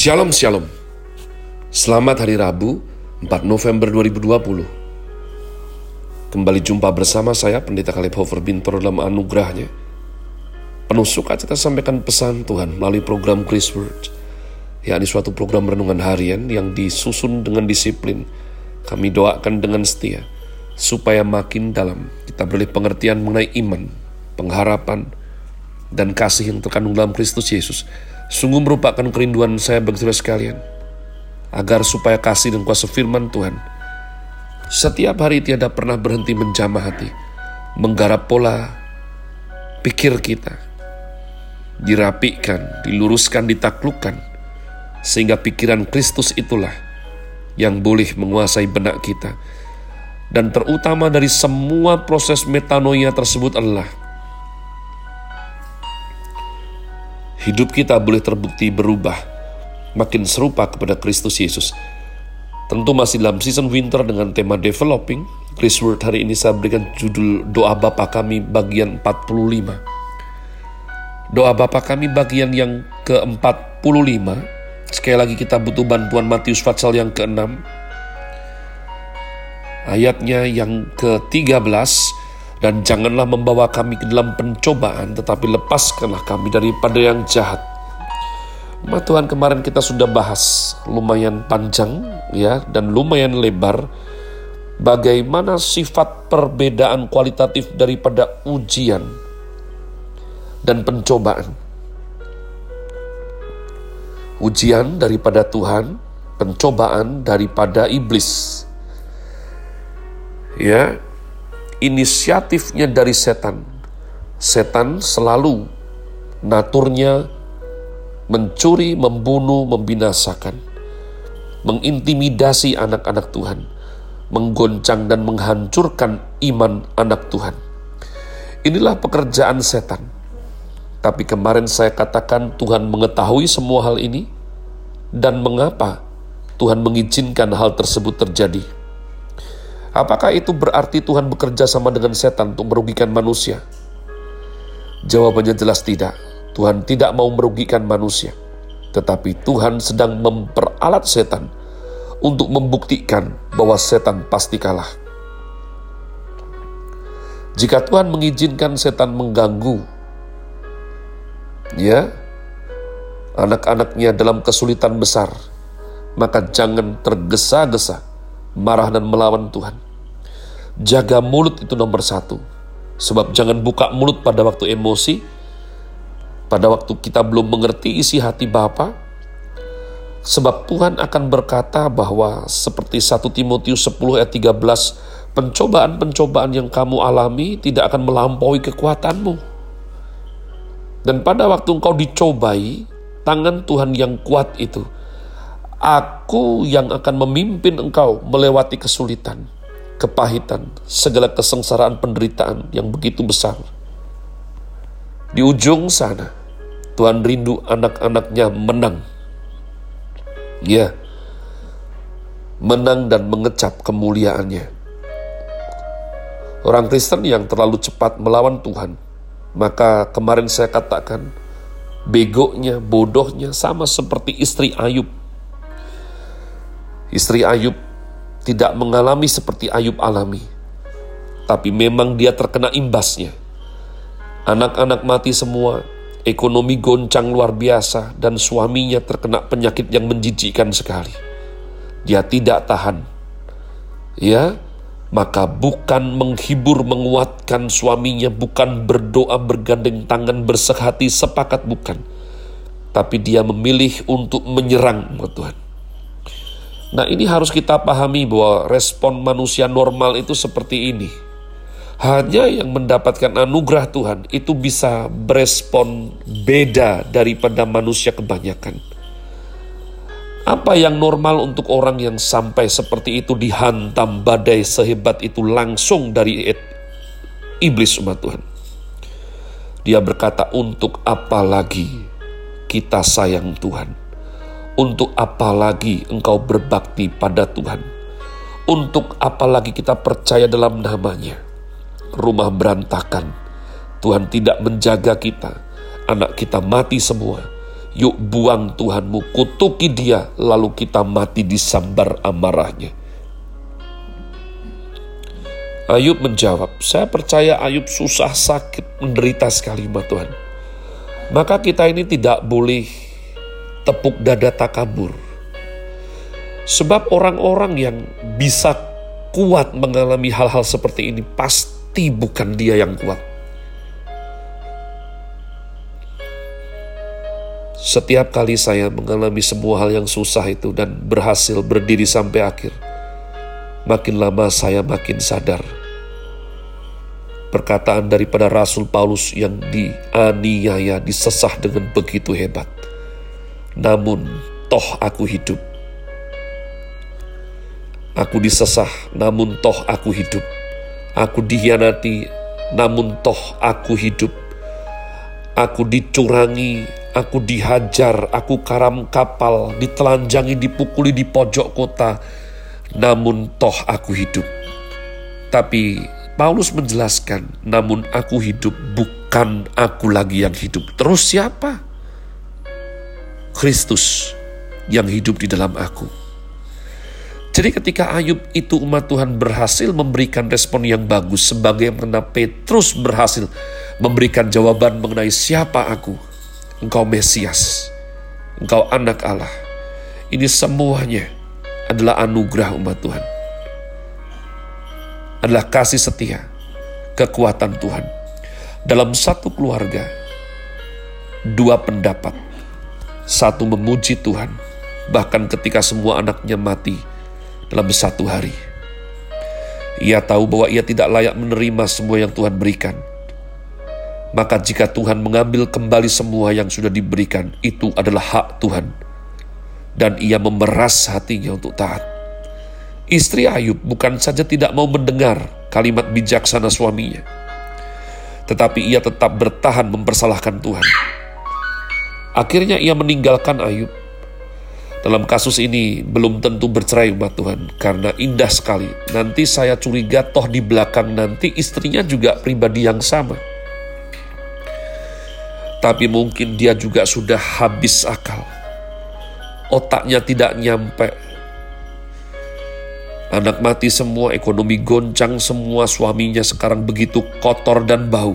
Shalom Shalom. Selamat hari Rabu 4 November 2020. Kembali jumpa bersama saya Pendeta Khalif Hofer Bintoro dalam anugerahnya. Penuh sukacita sampaikan pesan Tuhan melalui program Christ Word, yakni suatu program renungan harian yang disusun dengan disiplin. Kami doakan dengan setia supaya makin dalam kita beroleh pengertian mengenai iman, pengharapan, dan kasih yang terkandung dalam Kristus Yesus. Sungguh merupakan kerinduan saya bagi saudara sekalian, agar supaya kasih dan kuasa firman Tuhan setiap hari tidak pernah berhenti menjamah hati, menggarap pola pikir kita, dirapikan, diluruskan, ditaklukkan, sehingga pikiran Kristus itulah yang boleh menguasai benak kita. Dan terutama dari semua proses metanoia tersebut adalah hidup kita boleh terbukti berubah, makin serupa kepada Kristus Yesus. Tentu masih dalam season winter dengan tema developing, Christ Word hari ini saya berikan judul Doa Bapa Kami bagian 45. Doa Bapa Kami bagian yang ke-45, sekali lagi kita butuh bantuan Matius pasal yang ke-6, ayatnya yang ke-13, dan janganlah membawa kami ke dalam pencobaan, tetapi lepaskanlah kami daripada yang jahat. Nah, Tuhan, kemarin kita sudah bahas lumayan panjang ya, dan lumayan lebar bagaimana sifat perbedaan kualitatif daripada ujian dan pencobaan. Ujian daripada Tuhan, pencobaan daripada iblis. Ya, inisiatifnya dari setan. Setan selalu naturnya mencuri, membunuh, membinasakan, mengintimidasi anak-anak Tuhan, menggoncang dan menghancurkan iman anak Tuhan. Inilah pekerjaan setan. Tapi kemarin saya katakan Tuhan mengetahui semua hal ini dan mengapa Tuhan mengizinkan hal tersebut terjadi. Apakah itu berarti Tuhan bekerja sama dengan setan untuk merugikan manusia? Jawabannya jelas tidak. Tuhan tidak mau merugikan manusia. Tetapi Tuhan sedang memperalat setan untuk membuktikan bahwa setan pasti kalah. Jika Tuhan mengizinkan setan mengganggu, ya, anak-anaknya dalam kesulitan besar, maka jangan tergesa-gesa marah dan melawan Tuhan. Jaga mulut itu nomor satu. Sebab jangan buka mulut pada waktu emosi, pada waktu kita belum mengerti isi hati Bapa. Sebab Tuhan akan berkata bahwa seperti 1 Timotius 10 ayat 13, pencobaan-pencobaan yang kamu alami tidak akan melampaui kekuatanmu. Dan pada waktu engkau dicobai, tangan Tuhan yang kuat itu, Aku yang akan memimpin engkau melewati kesulitan, kepahitan, segala kesengsaraan penderitaan yang begitu besar. Di ujung sana, Tuhan rindu anak-anaknya menang. Ya, menang dan mengecap kemuliaannya. Orang Kristen yang terlalu cepat melawan Tuhan, maka kemarin saya katakan, begonya, bodohnya sama seperti istri Ayub. Istri Ayub tidak mengalami seperti Ayub alami, tapi memang dia terkena imbasnya. Anak-anak mati semua, ekonomi goncang luar biasa, dan suaminya terkena penyakit yang menjijikkan sekali. Dia tidak tahan. Ya, maka bukan menghibur, menguatkan suaminya, bukan berdoa, bergandeng tangan, bersehati, sepakat, bukan. Tapi dia memilih untuk menyerang Tuhan. Nah, ini harus kita pahami bahwa respon manusia normal itu seperti ini. Hanya yang mendapatkan anugerah Tuhan itu bisa berespon beda daripada manusia kebanyakan. Apa yang normal untuk orang yang sampai seperti itu dihantam badai sehebat itu langsung dari iblis, umat Tuhan? Dia berkata, untuk apa lagi kita sayang Tuhan? Untuk apa lagi engkau berbakti pada Tuhan? Untuk apa lagi kita percaya dalam namanya? Rumah berantakan. Tuhan tidak menjaga kita. Anak kita mati semua. Yuk buang Tuhanmu, kutuki dia, lalu kita mati disambar amarahnya. Ayub menjawab, saya percaya Ayub susah, sakit, menderita sekali umat Tuhan. Maka kita ini tidak boleh tepuk dada takabur. Sebab orang-orang yang bisa kuat mengalami hal-hal seperti ini pasti bukan dia yang kuat. Setiap kali saya mengalami semua hal yang susah itu dan berhasil berdiri sampai akhir, makin lama saya makin sadar. Perkataan daripada Rasul Paulus yang dianiaya, disesah dengan begitu hebat. Namun, toh aku hidup. Aku disesah, namun toh aku hidup. Aku dikhianati, namun toh aku hidup. Aku dicurangi, aku dihajar, aku karam kapal, ditelanjangi, dipukuli di pojok kota, namun toh aku hidup. Tapi Paulus menjelaskan, namun aku hidup, bukan aku lagi yang hidup. Terus siapa? Kristus yang hidup di dalam aku. Jadi ketika Ayub itu umat Tuhan berhasil memberikan respon yang bagus, sebagaimana Petrus berhasil memberikan jawaban mengenai siapa aku. Engkau Mesias, Engkau anak Allah. Ini semuanya adalah anugerah umat Tuhan. Adalah kasih setia, kekuatan Tuhan. Dalam satu keluarga, dua pendapat. Satu memuji Tuhan, bahkan ketika semua anaknya mati dalam satu hari. Ia tahu bahwa ia tidak layak menerima semua yang Tuhan berikan. Maka jika Tuhan mengambil kembali semua yang sudah diberikan, itu adalah hak Tuhan. Dan ia memeras hatinya untuk taat. Istri Ayub bukan saja tidak mau mendengar kalimat bijaksana suaminya, tetapi ia tetap bertahan mempersalahkan Tuhan. Akhirnya ia meninggalkan Ayub. Dalam kasus ini belum tentu bercerai umat Tuhan, karena indah sekali. Nanti saya curiga toh di belakang nanti istrinya juga pribadi yang sama. Tapi mungkin dia juga sudah habis akal. Otaknya tidak nyampe. Anak mati semua, ekonomi goncang semua, suaminya sekarang begitu kotor dan bau.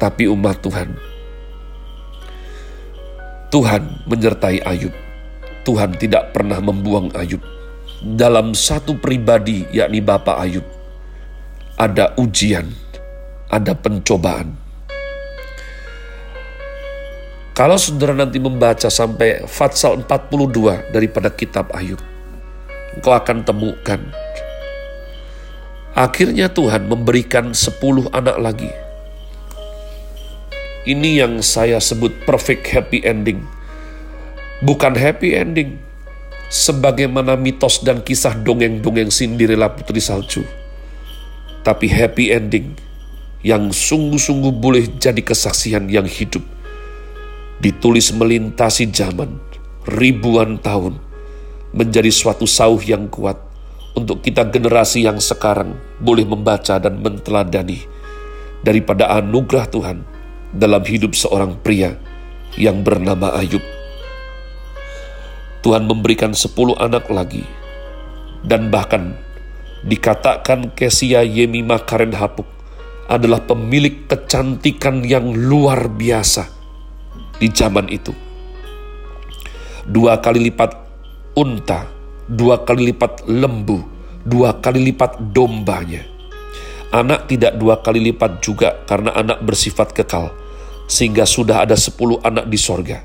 Tapi umat Tuhan, Tuhan menyertai Ayub. Tuhan tidak pernah membuang Ayub. Dalam satu pribadi, yakni Bapak Ayub, ada ujian, ada pencobaan. Kalau saudara nanti membaca sampai Fatsal 42 daripada kitab Ayub, engkau akan temukan. Akhirnya Tuhan memberikan 10 anak lagi. Ini yang saya sebut perfect happy ending. Bukan happy ending, sebagaimana mitos dan kisah dongeng-dongeng Cinderella Putri Salju. Tapi happy ending yang sungguh-sungguh boleh jadi kesaksian yang hidup. Ditulis melintasi zaman, ribuan tahun, menjadi suatu sauh yang kuat untuk kita generasi yang sekarang boleh membaca dan menteladani daripada anugerah Tuhan dalam hidup seorang pria yang bernama Ayub. Tuhan memberikan 10 anak lagi, dan bahkan dikatakan Kesia Yemima Karen Hapuk adalah pemilik kecantikan yang luar biasa. Di zaman itu, 2 kali lipat unta, 2 kali lipat lembu, 2 kali lipat dombanya. Anak tidak 2 kali lipat juga, karena anak bersifat kekal, sehingga sudah ada 10 anak di sorga.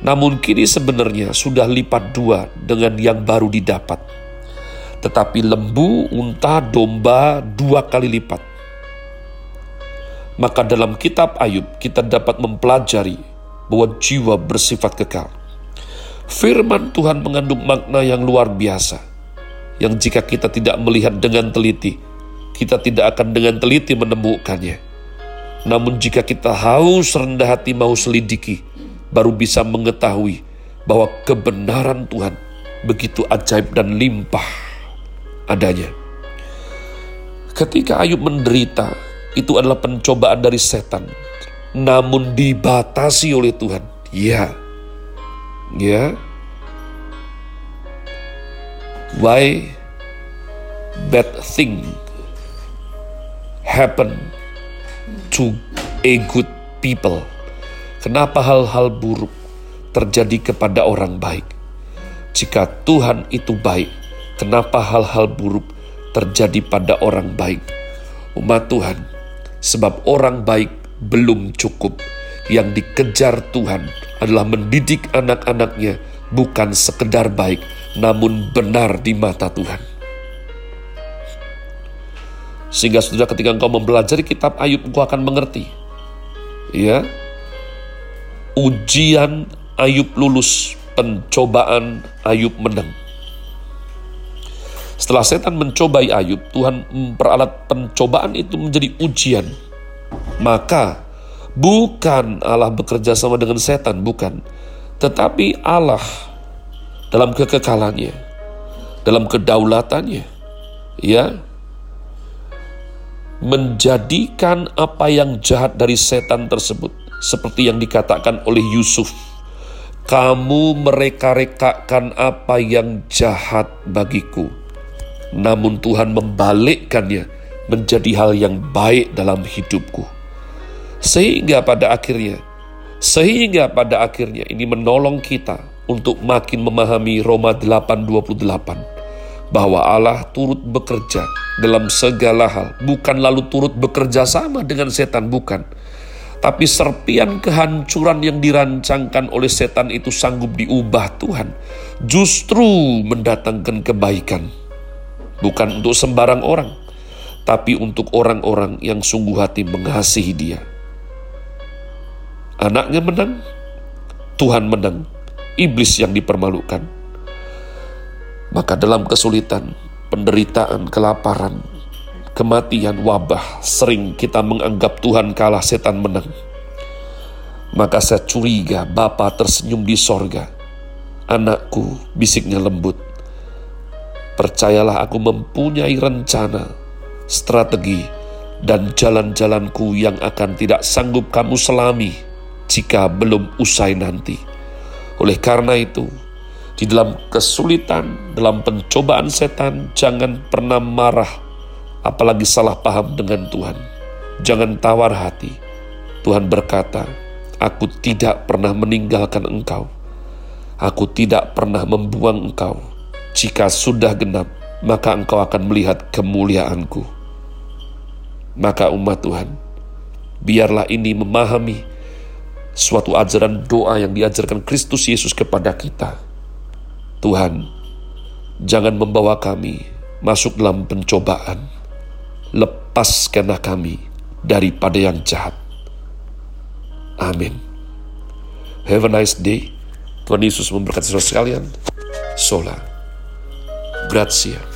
Namun kini sebenarnya sudah lipat 2 dengan yang baru didapat. Tetapi lembu, unta, domba 2 kali lipat. Maka dalam kitab Ayub kita dapat mempelajari bahwa jiwa bersifat kekal. Firman Tuhan mengandung makna yang luar biasa, yang jika kita tidak melihat dengan teliti, kita tidak akan dengan teliti menemukannya. Namun jika kita haus rendah hati mau selidiki, baru bisa mengetahui bahwa kebenaran Tuhan begitu ajaib dan limpah adanya. Ketika Ayub menderita, itu adalah pencobaan dari setan. namun dibatasi oleh Tuhan. Ya. Why bad thing happen to a good people? Kenapa hal-hal buruk terjadi kepada orang baik? Jika Tuhan itu baik, kenapa hal-hal buruk terjadi pada orang baik? Umat Tuhan, sebab orang baik belum cukup. Yang dikejar Tuhan adalah mendidik anak-anaknya bukan sekedar baik, namun benar di mata Tuhan. Sehingga sudah ketika engkau mempelajari kitab Ayub, engkau akan mengerti. Ya, ujian Ayub lulus, pencobaan Ayub menang. Setelah setan mencobai Ayub, Tuhan memperalat pencobaan itu menjadi ujian. Maka bukan Allah bekerja sama dengan setan, bukan. Tetapi Allah dalam kekekalannya, dalam kedaulatannya, ya, menjadikan apa yang jahat dari setan tersebut seperti yang dikatakan oleh Yusuf, kamu mereka-rekakan apa yang jahat bagiku, namun Tuhan membalikkannya menjadi hal yang baik dalam hidupku. Sehingga pada akhirnya ini menolong kita untuk makin memahami Roma 8:28, bahwa Allah turut bekerja dalam segala hal, bukan lalu turut bekerja sama dengan setan, bukan. Tapi serpian kehancuran yang dirancangkan oleh setan itu sanggup diubah Tuhan, justru mendatangkan kebaikan. Bukan untuk sembarang orang, tapi untuk orang-orang yang sungguh hati mengasihi Dia. Anaknya menang, Tuhan menang, iblis yang dipermalukan. Maka dalam kesulitan, penderitaan, kelaparan, kematian, wabah, sering kita menganggap Tuhan kalah, setan menang. Maka saya curiga Bapa tersenyum di sorga. Anakku, bisiknya lembut, percayalah aku mempunyai rencana, strategi, dan jalan-jalanku yang akan tidak sanggup kamu selami jika belum usai nanti. Oleh karena itu, di dalam kesulitan, dalam pencobaan setan, jangan pernah marah, apalagi salah paham dengan Tuhan. Jangan tawar hati. Tuhan berkata, aku tidak pernah meninggalkan engkau. Aku tidak pernah membuang engkau. Jika sudah genap, maka engkau akan melihat kemuliaanku. Maka umat Tuhan, biarlah ini memahami suatu ajaran doa yang diajarkan Kristus Yesus kepada kita. Tuhan, jangan membawa kami masuk dalam pencobaan. Lepaskanlah kami daripada yang jahat. Amin. Have a nice day. Tuhan Yesus memberkati saudara sekalian. Sola. Grazie.